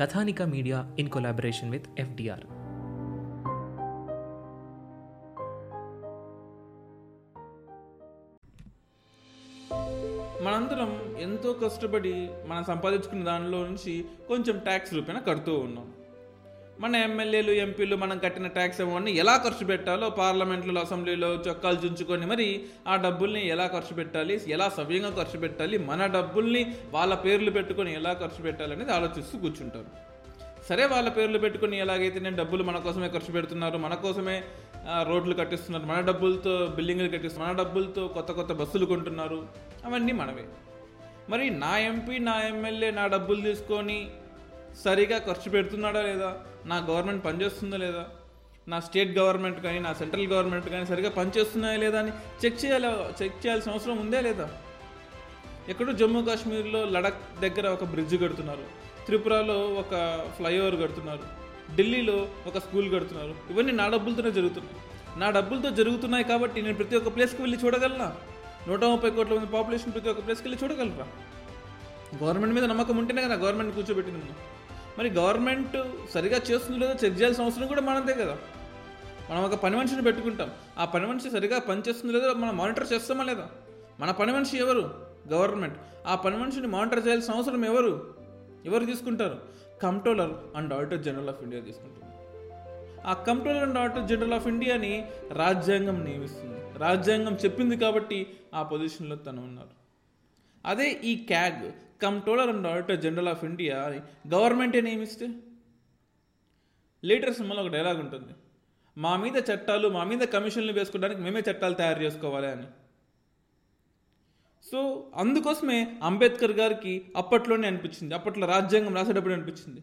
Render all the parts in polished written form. Kathanika media in collaboration with FDR. మనందరం ఎంతో కష్టపడి మనం సంపాదించుకున్న దానిలో నుంచి కొంచెం ట్యాక్స్ రూపాయన కడుతూ ఉన్నాం. మన ఎమ్మెల్యేలు, ఎంపీలు మనం కట్టిన ట్యాక్స్ అమౌంట్ని ఎలా ఖర్చు పెట్టాలో పార్లమెంట్లో, అసెంబ్లీలో చొక్కాలు చుంచుకొని మరి ఆ డబ్బుల్ని ఎలా ఖర్చు పెట్టాలి, ఎలా సవ్యంగా ఖర్చు పెట్టాలి, మన డబ్బుల్ని వాళ్ళ పేర్లు పెట్టుకొని ఎలా ఖర్చు పెట్టాలనేది ఆలోచిస్తూ కూర్చుంటారు. సరే, వాళ్ళ పేర్లు పెట్టుకుని ఎలాగైతే నేను డబ్బులు మన కోసమే ఖర్చు పెడుతున్నారు, మన కోసమే రోడ్లు కట్టిస్తున్నారు, మన డబ్బులతో బిల్డింగ్లు కట్టిస్తున్నారు, మన డబ్బులతో కొత్త కొత్త బస్సులు కొంటున్నారు, అవన్నీ మనవే. మరి నా ఎంపీ, నా ఎమ్మెల్యే నా డబ్బులు తీసుకొని సరిగా ఖర్చు పెడుతున్నాడా లేదా, నా గవర్నమెంట్ పనిచేస్తుందా లేదా, నా స్టేట్ గవర్నమెంట్ కానీ నా సెంట్రల్ గవర్నమెంట్ కానీ సరిగా పనిచేస్తున్నాయా లేదా అని చెక్ చేయాల్సిన అవసరం ఉందా లేదా? ఎక్కడో జమ్మూ కాశ్మీర్లో లడఖ్ దగ్గర ఒక బ్రిడ్జ్ కడుతున్నారు, త్రిపురలో ఒక ఫ్లైఓవర్ కడుతున్నారు, ఢిల్లీలో ఒక స్కూల్ కడుతున్నారు. ఇవన్నీ నా డబ్బులతోనే జరుగుతున్నాయి. నా డబ్బులతో జరుగుతున్నాయి కాబట్టి నేను ప్రతి ఒక్క ప్లేస్కి వెళ్ళి చూడగలనా? 130 కోట్ల మంది పాపులేషన్ ప్రతి ఒక్క ప్లేస్కి వెళ్ళి చూడగలరా? గవర్నమెంట్ మీద నమ్మకం ఉంటేనే కదా గవర్నమెంట్ కూర్చోబెట్టింది. మరి గవర్నమెంట్ సరిగా చేస్తుందో లేదో చెక్ చేయాల్సిన అవసరం కూడా మనదే కదా. మనం ఒక పని మనిషిని పెట్టుకుంటాం, ఆ పని మనిషి సరిగా పనిచేస్తుందో లేదో మనం మానిటర్ చేస్తామా లేదా? మన పని మనిషి ఎవరు? గవర్నమెంట్. ఆ పని మనిషిని మానిటర్ చేయాల్సిన అవసరం ఎవరు తీసుకుంటారు? Controller and auditor general of India తీసుకుంటారు. ఆ controller and auditor general of ఇండియాని రాజ్యాంగం నియమిస్తుంది. రాజ్యాంగం చెప్పింది కాబట్టి ఆ పొజిషన్లో తను ఉన్నారు. అదే ఈ CAG, controller and auditor general of India, గవర్నమెంటే నియమిస్తే లీడర్ సినిమాలో ఒక డైలాగ్ ఉంటుంది, మా మీద చట్టాలు, మా మీద కమిషన్లు వేసుకోవడానికి మేమే చట్టాలు తయారు చేసుకోవాలి అని. సో అందుకోసమే అంబేద్కర్ గారికి అప్పట్లోనే అనిపించింది, అప్పట్లో రాజ్యాంగం రాసేటప్పుడు అనిపించింది,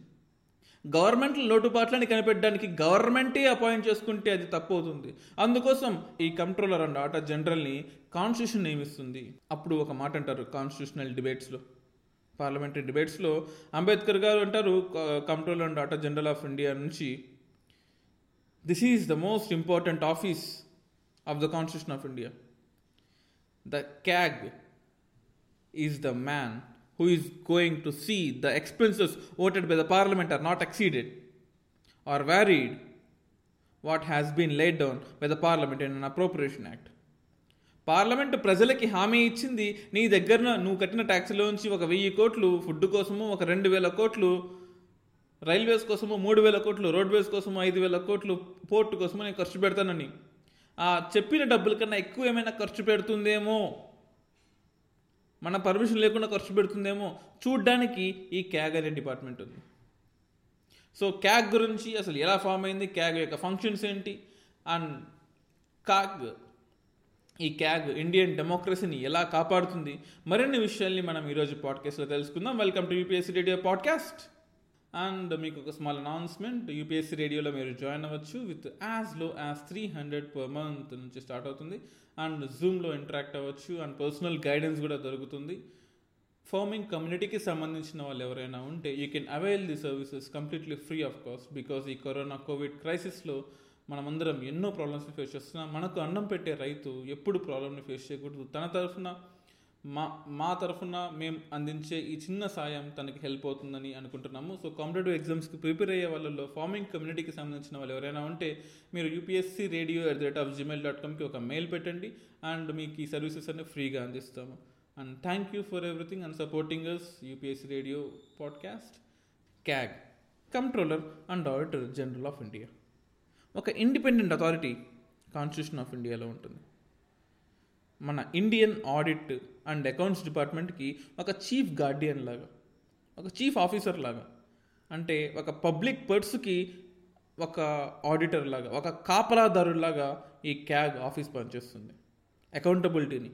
గవర్నమెంట్ లోటుపాట్లని కనిపెట్టడానికి గవర్నమెంటే అపాయింట్ చేసుకుంటే అది తప్పు అవుతుంది. అందుకోసం ఈ కంట్రోలర్ అండ్ ఆడిటర్ జనరల్ని కాన్స్టిట్యూషన్ నియమిస్తుంది. అప్పుడు ఒక మాట అంటారు కాన్స్టిట్యూషనల్ డిబేట్స్లో, పార్లమెంటరీ డిబేట్స్లో అంబేద్కర్ గారు అంటారు controller and auditor general of India నుంచి, this is the most important office of the constitution of India. The CAG is the man who is going to see the expenses voted by the parliament are not exceeded or varied what has been laid down by the parliament in an appropriation act. Parliament ప్రజలకి హామీ ఇచ్చింది, నీ దగ్గర నువ్వు కట్టిన ట్యాక్స్లోంచి 1000 కోట్లు food కోసము, 2000 కోట్లు రైల్వేస్ కోసము, 3000 కోట్లు రోడ్వేస్ కోసము, 5000 కోట్లు పోర్టు కోసము నేను ఖర్చు పెడతానని. ఆ చెప్పిన డబ్బుల కన్నా ఎక్కువ ఏమైనా ఖర్చు పెడుతుందేమో, మన పర్మిషన్ లేకుండా ఖర్చు పెడుతుందేమో చూడ్డానికి ఈ క్యాగ్ అనే డిపార్ట్మెంట్ ఉంది. సో క్యాగ్ గురించి అసలు ఎలా ఫామ్ అయింది, క్యాగ్ యొక్క ఫంక్షన్స్ ఏంటి, అండ్ ఈ క్యాగ్ ఇండియన్ డెమోక్రసీని ఎలా కాపాడుతుంది, మరిన్ని విషయాల్ని మనం ఈరోజు పాడ్కాస్ట్లో తెలుసుకుందాం. Welcome to UPSC radio podcast. And మీకు ఒక స్మాల్ అనౌన్స్మెంట్, UPSC రేడియోలో మీరు జాయిన్ అవ్వచ్చు with as low as $300 per month నుంచి స్టార్ట్ అవుతుంది. అండ్ జూమ్లో ఇంటరాక్ట్ అవ్వచ్చు, అండ్ పర్సనల్ గైడెన్స్ కూడా దొరుకుతుంది. ఫార్మింగ్ కమ్యూనిటీకి సంబంధించిన వాళ్ళు ఎవరైనా ఉంటే you can avail the services completely free of cost, because ఈ కరోనా కోవిడ్ క్రైసిస్లో మనమందరం ఎన్నో ప్రాబ్లమ్స్ని ఫేస్ చేస్తున్నాం. మనకు అన్నం పెట్టే రైతు ఎప్పుడు ప్రాబ్లమ్ని ఫేస్ చేయకూడదు. తన తరఫున మా తరఫున మేము అందించే ఈ చిన్న సాయం తనకి హెల్ప్ అవుతుందని అనుకుంటున్నాము. సో కాంపిటేటివ్ ఎగ్జామ్స్కి ప్రిపేర్ అయ్యే వాళ్ళలో ఫార్మింగ్ కమ్యూనిటీకి సంబంధించిన వాళ్ళు ఎవరైనా ఉంటే మీరు upscradio@gmail.comకి ఒక మెయిల్ పెట్టండి, అండ్ మీకు ఈ సర్వీసెస్ అన్ని ఫ్రీగా అందిస్తాము. And thank you for everything and supporting us UPSC radio podcast. CAG controller and auditor general of India ఒక ఇండిపెండెంట్ అథారిటీ కాన్స్టిట్యూషన్ ఆఫ్ ఇండియాలో ఉంటుంది. మన ఇండియన్ ఆడిట్ అండ్ అకౌంట్స్ డిపార్ట్మెంట్కి ఒక చీఫ్ గార్డియన్ లాగా, ఒక చీఫ్ ఆఫీసర్ లాగా, అంటే ఒక పబ్లిక్ పర్స్కి ఒక ఆడిటర్ లాగా, ఒక కాపలాదారులాగా ఈ క్యాగ్ ఆఫీస్ పనిచేస్తుంది. అకౌంటబిలిటీని,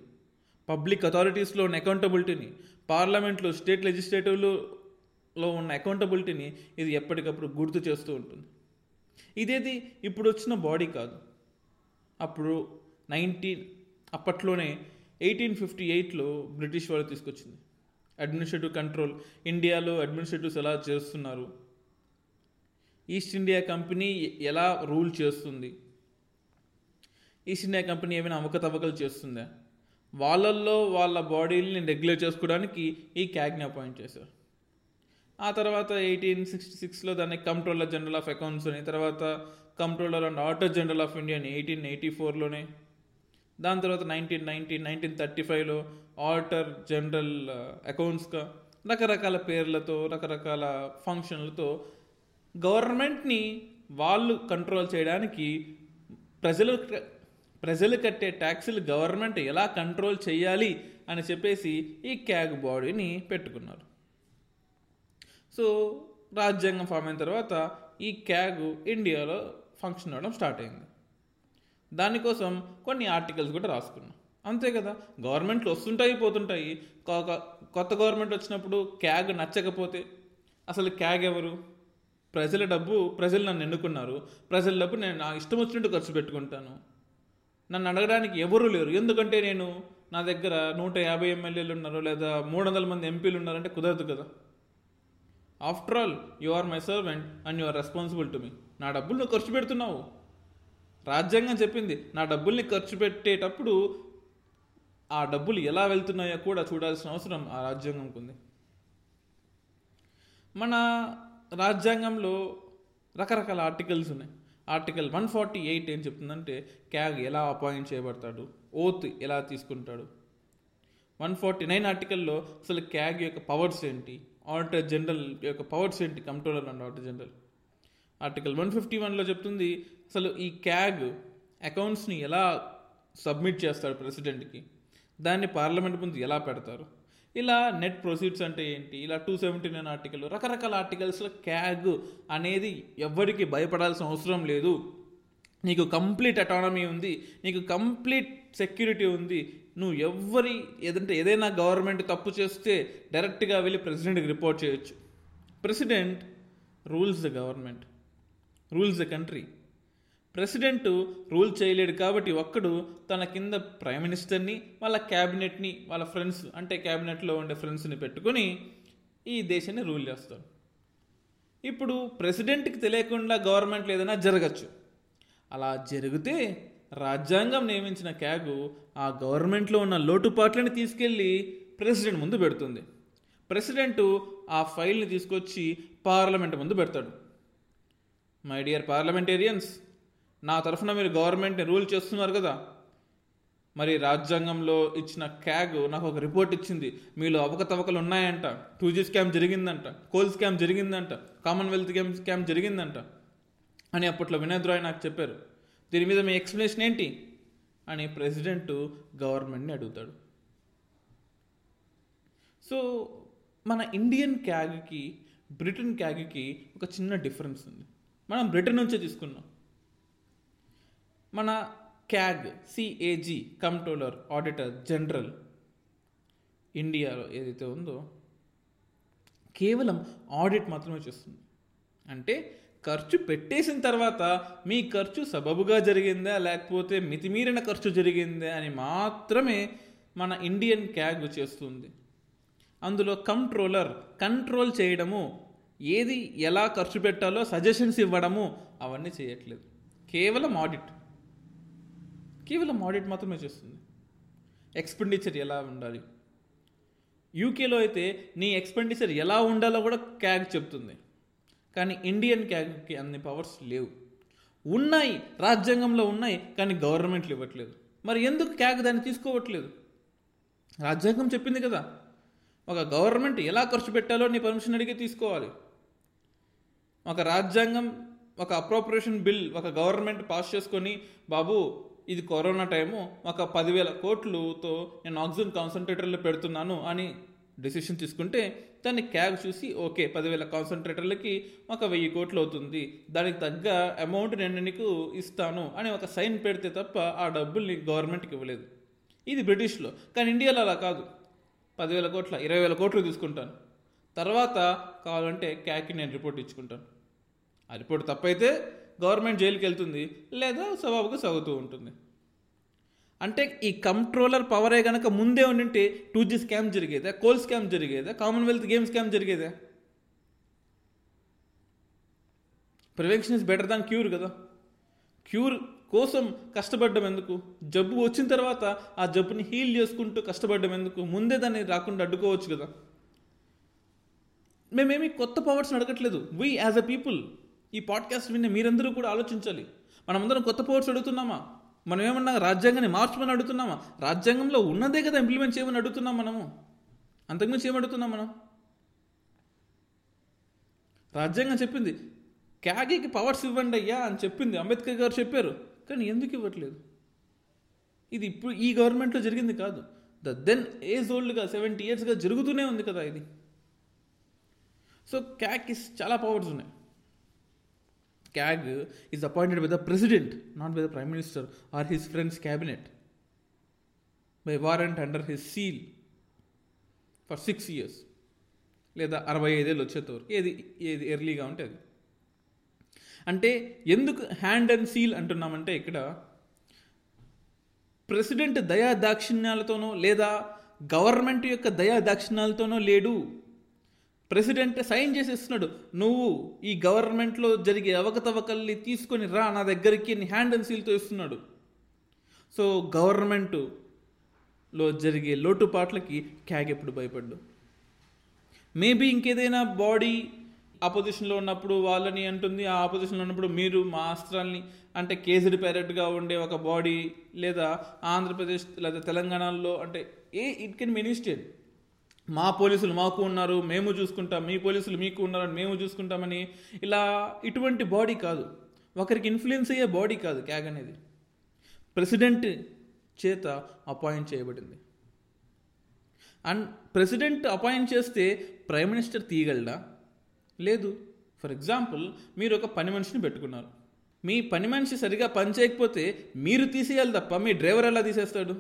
పబ్లిక్ అథారిటీస్లో ఉన్న అకౌంటబిలిటీని, పార్లమెంట్లో స్టేట్ లెజిస్లేటివ్లో ఉన్న అకౌంటబిలిటీని ఇది ఎప్పటికప్పుడు గుర్తు చేస్తూ ఉంటుంది. ఇదేది ఇప్పుడు వచ్చిన బాడీ కాదు. అప్పుడు అప్పట్లోనే 1858లో బ్రిటిష్ వాళ్ళు తీసుకొచ్చింది. అడ్మినిస్ట్రేటివ్ కంట్రోల్, ఇండియాలో అడ్మినిస్ట్రేటివ్స్ ఎలా చేస్తున్నారు, ఈస్ట్ ఇండియా కంపెనీ ఎలా రూల్ చేస్తుంది, ఈస్ట్ ఇండియా కంపెనీ ఏమైనా అవకతవకలు చేస్తుందా, వాళ్ళల్లో వాళ్ళ బాడీని రెగ్యులేట్ చేసుకోవడానికి ఈ క్యాగ్ని అపాయింట్ చేశారు. ఆ తర్వాత 1866లో దాన్ని కంట్రోలర్ జనరల్ ఆఫ్ అకౌంట్స్ అని, తర్వాత controller and auditor general of India అని 1884లోనే, దాని తర్వాత 1935లో ఆడిటర్ జనరల్ అకౌంట్స్గా రకరకాల పేర్లతో, రకరకాల ఫంక్షన్లతో గవర్నమెంట్ని వాళ్ళు కంట్రోల్ చేయడానికి ప్రజలు కట్టే ట్యాక్సులు గవర్నమెంట్ ఎలా కంట్రోల్ చేయాలి అని చెప్పేసి ఈ క్యాగ్ బాడీని పెట్టుకున్నారు. సో రాజ్యాంగం ఫామ్ అయిన తర్వాత ఈ క్యాగ్ ఇండియాలో ఫంక్షన్ అవ్వడం స్టార్ట్ అయింది. దానికోసం కొన్ని ఆర్టికల్స్ కూడా రాసుకున్నాం. అంతే కదా, గవర్నమెంట్లు వస్తుంటాయి, పోతుంటాయి. కొత్త గవర్నమెంట్ వచ్చినప్పుడు క్యాగ్ నచ్చకపోతే, అసలు క్యాగ్ ఎవరు, ప్రజల డబ్బు, ప్రజలు నన్ను ఎన్నుకున్నారు, ప్రజల డబ్బు నేను నా ఇష్టం వచ్చినట్టు ఖర్చు పెట్టుకుంటాను, నన్ను అడగడానికి ఎవరూ లేరు, ఎందుకంటే నేను నా దగ్గర 150 ఎమ్మెల్యేలు ఉన్నారు లేదా 300 మంది ఎంపీలు ఉన్నారంటే కుదరదు కదా. After all you are my servant and you are responsible to me. నా డబ్బులు నువ్వు ఖర్చు పెడుతున్నావు. రాజ్యాంగం చెప్పింది నా డబ్బుల్ని ఖర్చు పెట్టేటప్పుడు ఆ డబ్బులు ఎలా వెళ్తున్నాయో కూడా చూడాల్సిన అవసరం ఆ రాజ్యాంగంకు ఉంది. మన రాజ్యాంగంలో రకరకాల ఆర్టికల్స్ ఉన్నాయి. ఆర్టికల్ 148 ఏం చెప్తుందంటే క్యాగ్ ఎలా అపాయింట్ చేయబడతాడు, ఓత్ ఎలా తీసుకుంటాడు. 149 ఆర్టికల్లో అసలు క్యాగ్ యొక్క పవర్స్ ఏంటి, ఆడిటర్ జనరల్ యొక్క పవర్స్ ఏంటి, controller and auditor general. Article 151లో చెప్తుంది అసలు ఈ క్యాగ్ అకౌంట్స్ని ఎలా సబ్మిట్ చేస్తాడు ప్రెసిడెంట్కి, దాన్ని పార్లమెంట్ ముందు ఎలా పెడతారు, ఇలా నెట్ ప్రొసీడ్స్ అంటే ఏంటి, ఇలా 279 ఆర్టికల్, రకరకాల ఆర్టికల్స్లో క్యాగ్ అనేది ఎవ్వరికి భయపడాల్సిన అవసరం లేదు, నీకు కంప్లీట్ అటానమీ ఉంది, నీకు కంప్లీట్ సెక్యూరిటీ ఉంది, నువ్వు ఎవ్వరి ఏదైనా గవర్నమెంట్ తప్పు చేస్తే డైరెక్ట్గా వెళ్ళి ప్రెసిడెంట్కి రిపోర్ట్ చేయొచ్చు. President rules the government, rules the country. President rule చేయలేడు కాబట్టి ఒక్కడు తన కింద ప్రైమ్ మినిస్టర్ని, వాళ్ళ క్యాబినెట్ని, వాళ్ళ ఫ్రెండ్స్ అంటే క్యాబినెట్లో ఉండే ఫ్రెండ్స్ని పెట్టుకొని ఈ దేశాన్ని రూల్ చేస్తాడు. ఇప్పుడు ప్రెసిడెంట్కి తెలియకుండా గవర్నమెంట్లో ఏదైనా జరగచ్చు. అలా జరిగితే రాజ్యాంగం నియమించిన క్యాగు ఆ గవర్నమెంట్లో ఉన్న లోటుపాట్లని తీసుకెళ్ళి ప్రెసిడెంట్ ముందు పెడుతుంది. ప్రెసిడెంటు ఆ ఫైల్ని తీసుకొచ్చి పార్లమెంట్ ముందు పెడతాడు. మై డియర్ పార్లమెంటేరియన్స్, నా తరఫున మీరు గవర్నమెంట్ని రూల్ చేస్తున్నారు కదా, మరి రాజ్యాంగంలో ఇచ్చిన క్యాగ్ నాకు ఒక రిపోర్ట్ ఇచ్చింది, మీలో అవకతవకలు ఉన్నాయంట, 2G స్కామ్ జరిగిందంట, కోల్ స్కామ్ జరిగిందంట, కామన్వెల్త్ గేమ్స్ స్కామ్ జరిగిందంట అని అప్పట్లో వినయ్ ద్రావిడ్ నాకు చెప్పారు. దీని మీద మీ ఎక్స్ప్లెనేషన్ ఏంటి అని ప్రెసిడెంట్ గవర్నమెంట్ని అడుగుతాడు. సో మన ఇండియన్ క్యాగ్కి, బ్రిటన్ క్యాగ్కి ఒక చిన్న డిఫరెన్స్ ఉంది. మనం బ్రిటన్ నుంచే తీసుకున్నాం. మన CAG, CAG, controller auditor general, ఇండియాలో ఏదైతే ఉందో కేవలం ఆడిట్ మాత్రమే చేస్తుంది. అంటే ఖర్చు పెట్టేసిన తర్వాత మీ ఖర్చు సబబుగా జరిగిందా లేకపోతే మితిమీరిన ఖర్చు జరిగిందా అని మాత్రమే మన ఇండియన్ క్యాగ్ చేస్తుంది. అందులో కంట్రోలర్ కంట్రోల్ చేయడము, ఏది ఎలా ఖర్చు పెట్టాలో సజెషన్స్ ఇవ్వడము, అవన్నీ చేయట్లేదు. కేవలం ఆడిట్ మాత్రమే చేస్తుంది. ఎక్స్పెండిచర్ ఎలా ఉండాలి, యూకేలో అయితే నీ ఎక్స్పెండిచర్ ఎలా ఉండాలో కూడా క్యాగ్ చెప్తుంది. కానీ ఇండియన్ క్యాగ్కి అన్ని పవర్స్ లేవు. ఉన్నాయి, రాజ్యాంగంలో ఉన్నాయి, కానీ గవర్నమెంట్లు ఇవ్వట్లేదు. మరి ఎందుకు క్యాగ్ దాన్ని తీసుకోవట్లేదు? రాజ్యాంగం చెప్పింది కదా, ఒక గవర్నమెంట్ ఎలా ఖర్చు పెట్టాలో నీ పర్మిషన్ అడిగి తీసుకోవాలి. ఒక రాజ్యాంగం, ఒక అప్రోప్రియేషన్ బిల్, ఒక గవర్నమెంట్ పాస్ చేసుకొని, బాబు ఇది కరోనా టైము, ఒక 10,000 కోట్లతో నేను ఆక్సిజన్ కాన్సన్ట్రేటర్లు పెడుతున్నాను అని డెసిషన్ తీసుకుంటే, దాన్ని క్యాబ్ చూసి ఓకే 10,000 కాన్సన్ట్రేటర్లకి ఒక 1,000 కోట్లు అవుతుంది, దానికి తగ్గ అమౌంట్ నేను నీకు ఇస్తాను అని ఒక సైన్ పెడితే తప్ప ఆ డబ్బుల్ని గవర్నమెంట్కి ఇవ్వలేదు. ఇది బ్రిటిష్లో. కానీ ఇండియాలో అలా కాదు. 10,000 కోట్ల 20,000 కోట్లు తీసుకుంటాను, తర్వాత కావాలంటే క్యాక్కి నేను రిపోర్ట్ ఇచ్చుకుంటాను. ఆ రిపోర్ట్ తప్పైతే గవర్నమెంట్ జైలుకి వెళ్తుంది, లేదా సవాబుకు సాగుతూ ఉంటుంది. అంటే ఈ కంట్రోలర్ పవరే కనుక ముందే ఉండింటే 2G స్కామ్ జరిగేదా, కోల్ స్కామ్ జరిగేదా, కామన్వెల్త్ గేమ్ స్కామ్ జరిగేదా? Prevention is better than cure కదా. క్యూర్ కోసం కష్టపడ్డం ఎందుకు? జబ్బు వచ్చిన తర్వాత ఆ జబ్బుని హీల్ చేసుకుంటూ కష్టపడ్డం ఎందుకు? ముందే దాన్ని రాకుండా అడ్డుకోవచ్చు కదా. మేమేమి కొత్త పవర్స్ని అడగట్లేదు. వీ యాజ్ అ పీపుల్, ఈ పాడ్కాస్ట్ విన్న మీరందరూ కూడా ఆలోచించాలి. మనమందరం కొత్త పవర్స్ అడుగుతున్నామా? మనం ఏమన్నా రాజ్యాంగాన్ని మార్చమని అడుగుతున్నామా? రాజ్యాంగంలో ఉన్నదే కదా ఇంప్లిమెంట్ చేయమని అడుగుతున్నాం మనము. అంతకుమించి ఏమడుగుతున్నాం మనం? రాజ్యాంగం చెప్పింది క్యాగీకి పవర్స్ ఇవ్వండి అయ్యా అని చెప్పింది, అంబేద్కర్ గారు చెప్పారు, కానీ ఎందుకు ఇవ్వట్లేదు? ఇది ఇప్పుడు ఈ గవర్నమెంట్లో జరిగింది కాదు, ద దెన్ ఏజ్ ఓల్డ్గా 70 ఇయర్స్గా జరుగుతూనే ఉంది కదా ఇది. సో క్యాగ్కి చాలా పవర్స్ ఉన్నాయి. CAG is appointed by the president, not by the prime minister or his friend's cabinet, by warrant under his seal for 6 years, లేదా 65 ఏళ్ళు వచ్చేతవరకు, ఏది ఎర్లీగా ఉంటే అది. అంటే ఎందుకు హ్యాండ్ అండ్ సీల్ అంటున్నామంటే, ఇక్కడ ప్రెసిడెంట్ దయా దాక్షిణ్యాలతోనో లేదా గవర్నమెంట్ యొక్క దయా దాక్షిణ్యాలతోనో లేడు. ప్రెసిడెంట్ సైన్ చేసేస్తున్నాడు, నువ్వు ఈ గవర్నమెంట్లో జరిగే అవకతవకల్ని తీసుకొని రా నా దగ్గరికి, నీ హ్యాండ్ అండ్ సీల్తో ఇస్తున్నాడు. సో గవర్నమెంట్లో జరిగే లోటుపాట్లకి క్యాగ్ ఎప్పుడు భయపడ్డు? మేబీ ఇంకేదైనా బాడీ ఆపోజిషన్లో ఉన్నప్పుడు వాళ్ళని అంటుంది, ఆ ఆపోజిషన్లో ఉన్నప్పుడు మీరు మా ఆస్త్రాల్ని, అంటే కేసీఆర్ పేరెట్గా ఉండే ఒక బాడీ, లేదా ఆంధ్రప్రదేశ్ లేదా తెలంగాణలో అంటే ఇట్ కెన్ మెనీ స్టేట్, మా పోలీసులు మాకు ఉన్నారు మేము చూసుకుంటాం, మీ పోలీసులు మీకు ఉన్నారని మేము చూసుకుంటామని, ఇలా ఇటువంటి బాడీ కాదు, ఒకరికి ఇన్ఫ్లుయెన్స్ అయ్యే బాడీ కాదు క్యాగ్ అనేది. ప్రెసిడెంట్ చేత అపాయింట్ చేయబడింది. అండ్ ప్రెసిడెంట్ అపాయింట్ చేస్తే ప్రైమ్ మినిస్టర్ తీయగలడా? లేదు. ఫర్ ఎగ్జాంపుల్, మీరు ఒక పని మనిషిని పెట్టుకున్నారు, మీ పని మనిషి సరిగా పని చేయకపోతే మీరు తీసేయాలి తప్ప మీ డ్రైవర్ ఎలా తీసేస్తాడు?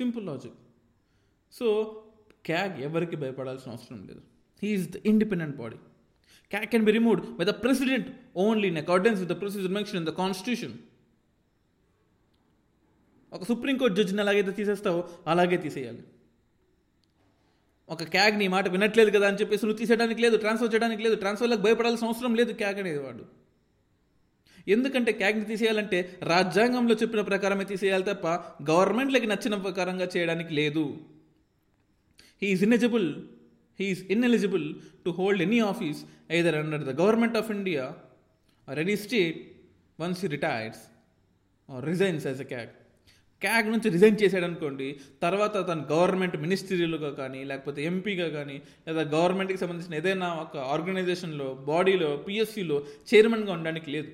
Simple logic. సో CAG ఎవరికి భయపడాల్సిన అవసరం లేదు. He is the independent body. CAG can be removed by the president only in accordance with the procedure mention in the constitution. ఒక సుప్రీంకోర్టు జడ్జిని ఎలాగైతే తీసేస్తావో అలాగే తీసేయాలి. ఒక CAG నీ మాట వినట్లేదు కదా అని చెప్పేసి నువ్వు తీసేయడానికి లేదు, ట్రాన్స్ఫర్ చేయడానికి లేదు, ట్రాన్స్ఫర్లకు భయపడాల్సిన అవసరం లేదు CAG అనేవాడు. ఎందుకంటే CAGని తీసేయాలంటే రాజ్యాంగంలో చెప్పిన ప్రకారమే తీసేయాలి తప్ప గవర్నమెంట్లకి నచ్చిన ప్రకారంగా చేయడానికి లేదు. He is ineligible to hold any office either under the government of India or any state once he retires or resigns as a CAG. CAG నుంచి రిజైన్ చేశాడు అనుకోండి, తర్వాత తను గవర్నమెంట్ మినిస్ట్రీలుగా కానీ, లేకపోతే ఎంపీగా కానీ, లేదా గవర్నమెంట్కి సంబంధించిన ఏదైనా ఒక ఆర్గనైజేషన్లో, బాడీలో, PSUలో చైర్మన్గా ఉండడానికి లేదు.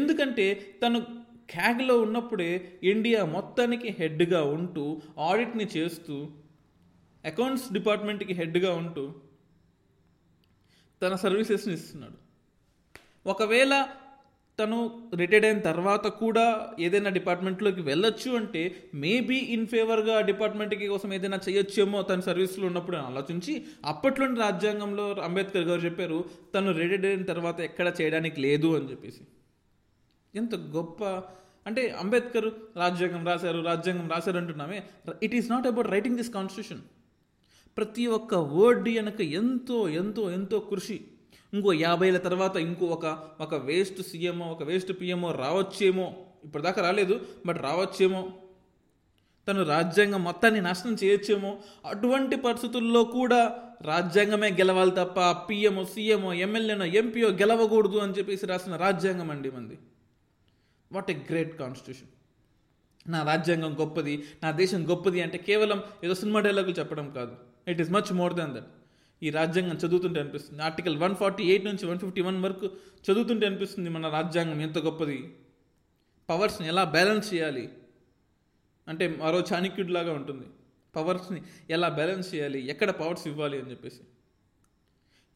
ఎందుకంటే తను CAGలో ఉన్నప్పుడే ఇండియా మొత్తానికి హెడ్గా ఉంటూ, ఆడిట్ని చేస్తూ, అకౌంట్స్ డిపార్ట్మెంట్కి హెడ్గా ఉంటూ తన సర్వీసెస్ని ఇస్తున్నాడు. ఒకవేళ తను రిటైర్డ్ అయిన తర్వాత కూడా ఏదైనా డిపార్ట్మెంట్లోకి వెళ్ళొచ్చు అంటే మేబీ ఇన్ ఫేవర్గా డిపార్ట్మెంట్కి కోసం ఏదైనా చేయొచ్చేమో తన సర్వీస్లో ఉన్నప్పుడు ఆలోచించి, అప్పట్లోని రాజ్యాంగంలో అంబేద్కర్ గారు చెప్పారు తను రిటైర్డ్ అయిన తర్వాత ఎక్కడ చేయడానికి లేదు అని చెప్పేసి. ఎంత గొప్ప అంటే, అంబేద్కర్ రాజ్యాంగం రాశారు అంటున్నామే, it is not about writing this constitution. ప్రతి ఒక్క వర్డ్ వెనక ఎంతో ఎంతో ఎంతో కృషి. ఇంకో 50 ఏళ్ళ తర్వాత ఇంకో ఒక వేస్ట్ సీఎంఓ, ఒక వేస్ట్ పిఎంఓ రావచ్చేమో, ఇప్పటిదాకా రాలేదు బట్ రావచ్చేమో, తను రాజ్యాంగం మొత్తాన్ని నాశనం చేయొచ్చేమో. అటువంటి పరిస్థితుల్లో కూడా రాజ్యాంగమే గెలవాలి తప్ప పిఎంఓ, సీఎంఓ, ఎమ్మెల్యేనో, ఎంపీఓ గెలవకూడదు అని చెప్పేసి రాసిన రాజ్యాంగం అండి మంది. What a great constitution. నా రాజ్యాంగం గొప్పది, నా దేశం గొప్పది అంటే కేవలం ఏదో సినిమా డైలాగులు చెప్పడం కాదు, it is much more than that. ఈ రాజ్యాంగం చదువుతుంటే అనిపిస్తుంది. ఆర్టికల్ 148 నుంచి 151 వరకు చదువుతుంటే అనిపిస్తుంది మన రాజ్యాంగం ఎంత గొప్పది, పవర్స్ని ఎలా బ్యాలెన్స్ చేయాలి అంటే మరో చాణక్యుడిలాగా ఉంటుంది. పవర్స్ని ఎలా బ్యాలెన్స్ చేయాలి, ఎక్కడ పవర్స్ ఇవ్వాలి అని చెప్పేసి.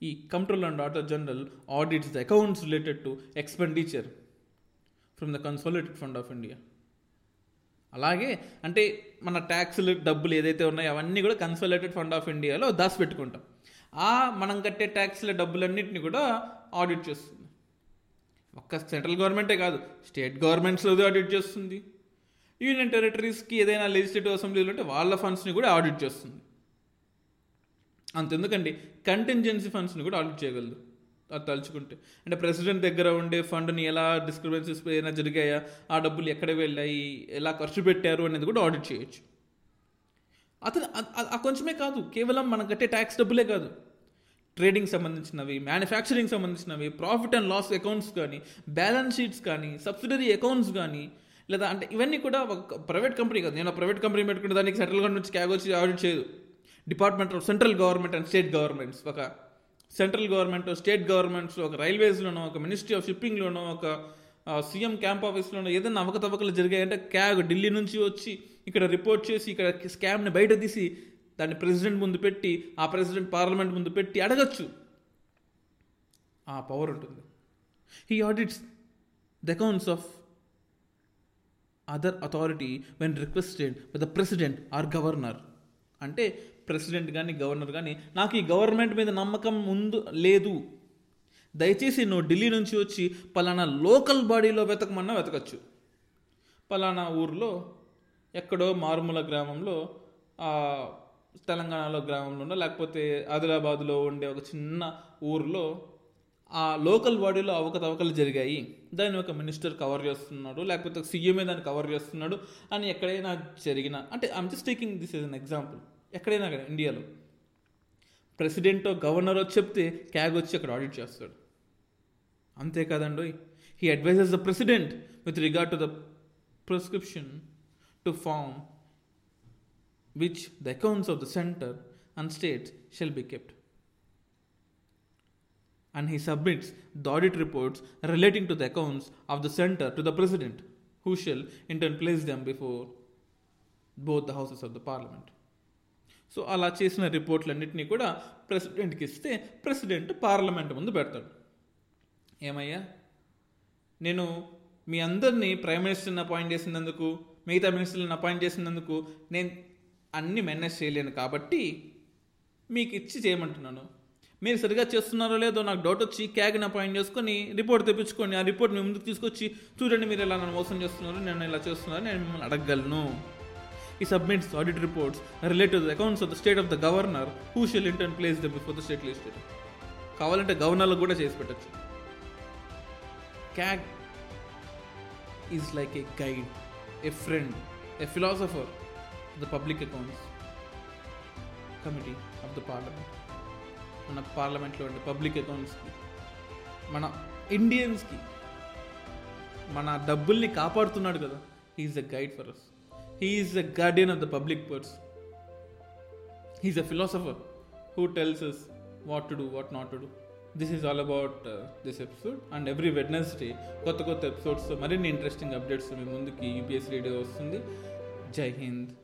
ఈ control and auditor general audits the accounts related to expenditure from the consolidated fund of India. అలాగే అంటే మన ట్యాక్సులు డబ్బులు ఏదైతే ఉన్నాయో అవన్నీ కూడా కన్సాలిడేటెడ్ ఫండ్ ఆఫ్ ఇండియాలో దాచిపెట్టుకుంటాం. ఆ మనం కట్టే ట్యాక్సుల డబ్బులన్నింటినీ కూడా ఆడిట్ చేస్తుంది. ఒక్క సెంట్రల్ గవర్నమెంటే కాదు, స్టేట్ గవర్నమెంట్స్లో ఆడిట్ చేస్తుంది. యూనియన్ టెరిటరీస్కి ఏదైనా లెజిస్లేటివ్ అసెంబ్లీలు ఉంటే వాళ్ళ ఫండ్స్ని కూడా ఆడిట్ చేస్తుంది. అంతెందుకండి, కంటింజెన్సీ ఫండ్స్ని కూడా ఆడిట్ చేయగలదు అది తలుచుకుంటే. అంటే ప్రెసిడెంట్ దగ్గర ఉండే ఫండ్ని ఎలా డిస్క్రిపెన్సీస్ ఏమైనా జరిగాయా, ఆ డబ్బులు ఎక్కడ వెళ్ళాయి, ఎలా ఖర్చు పెట్టారు అనేది కూడా ఆడిట్ చేయొచ్చు. అతను ఆ కొంచెమే కాదు, కేవలం మనం కట్టే ట్యాక్స్ డబ్బులే కాదు, ట్రేడింగ్ సంబంధించినవి, మ్యానుఫ్యాక్చరింగ్ సంబంధించినవి, ప్రాఫిట్ అండ్ లాస్ అకౌంట్స్ కానీ, బ్యాలెన్స్ షీట్స్ కానీ, సబ్సిడరీ అకౌంట్స్ కానీ, లేదా అంటే ఇవన్నీ కూడా ఒక ప్రైవేట్ కంపెనీ కాదు. నేను ప్రైవేట్ కంపెనీ పెట్టుకుంటే దానికి సెంట్రల్ గవర్నమెంట్ నుంచి క్యాబ్ వచ్చి ఆడిట్ చేయదు. Department of central government and state governments, ఒక సెంట్రల్ గవర్నమెంట్, స్టేట్ గవర్నమెంట్స్, ఒక రైల్వేస్లోనో, ఒక మినిస్ట్రీ ఆఫ్ షిప్పింగ్లోనో, ఒక సీఎం క్యాంప్ ఆఫీస్లోనో ఏదైనా అవకతవకలు జరిగాయంటే క్యాగ్ ఢిల్లీ నుంచి వచ్చి ఇక్కడ రిపోర్ట్ చేసి ఇక్కడ స్కామ్ని బయట తీసి దాన్ని ప్రెసిడెంట్ ముందు పెట్టి, ఆ ప్రెసిడెంట్ పార్లమెంట్ ముందు పెట్టి అడగచ్చు. ఆ పవర్ ఉంటుంది. He audits the accounts of other authority when requested by the president or governor. అంటే ప్రెసిడెంట్ కానీ గవర్నర్ కానీ నాకు ఈ గవర్నమెంట్ మీద నమ్మకం ముందు లేదు, దయచేసి నువ్వు ఢిల్లీ నుంచి వచ్చి పలానా లోకల్ బాడీలో వెతకమన్నా వెతకచ్చు. పలానా ఊర్లో ఎక్కడో మారుమూల గ్రామంలో, తెలంగాణలో గ్రామంలోనో, లేకపోతే ఆదిలాబాద్లో ఉండే ఒక చిన్న ఊర్లో ఆ లోకల్ బాడీలో అవకతవకలు జరిగాయి, దాన్ని ఒక మినిస్టర్ కవర్ చేస్తున్నాడు, లేకపోతే ఒక సీఎంఏ దాన్ని కవర్ చేస్తున్నాడు అని ఎక్కడైనా జరిగిన, అంటే I'm just taking this as an example, ఎక్కడైనా అక్కడ ఇండియాలో ప్రెసిడెంటో గవర్నరో చెప్తే క్యాగ్ వచ్చి అక్కడ ఆడిట్ చేస్తాడు. అంతేకాదండి, he advises the president with regard to the prescription to form which the accounts of the centre and states shall be kept. And he submits the audit reports relating to the accounts of the center to the president, who shall in turn place them before both the houses of the parliament. So అలా చేసిన రిపోర్ట్లన్నింటినీ కూడా ప్రెసిడెంట్కి ఇస్తే president parliament ముందు పెడతాడు. ఏమయ్యా, నేను మీ అందరినీ prime మినిస్టర్ని అపాయింట్ చేసినందుకు, మిగతా మినిస్టర్లను అపాయింట్ చేసినందుకు నేను అన్ని మేనేజ్ చేయలేను కాబట్టి మీకు ఇచ్చి చేయమంటున్నాను. మీరు సరిగా చేస్తున్నారో లేదో నాకు డౌట్ వచ్చి క్యాగ్ని అపాయింట్ చేసుకొని రిపోర్ట్ తెప్పించుకొని ఆ రిపోర్ట్ మీ ముందుకు తీసుకొచ్చి చూడండి మీరు ఎలా నన్ను మోసం చేస్తున్నారు, నేను ఇలా చేస్తున్నాను, నేను మిమ్మల్ని అడగగలను. ఈ submits audit reports related to the accounts of the state of the governor who shall in turn place them before the state legislature. కావాలంటే గవర్నర్లు కూడా చేసి పెట్టచ్చు. CAG is like a guide, a friend, a philosopher the public accounts committee of the parliament. మన పార్లమెంట్లో ఉండే public అకౌంట్స్కి, మన ఇండియన్స్కి మన డబ్బుల్ని కాపాడుతున్నాడు కదా, he's a guide for us, he's a guardian of the public purse, he's a philosopher who tells us what to do, what not to do. This is all about this episode. And every Wednesday కొత్త కొత్త ఎపిసోడ్స్తో మరిన్ని interesting updates మీ ముందుకి UPSC radio వస్తుంది. జై హింద్.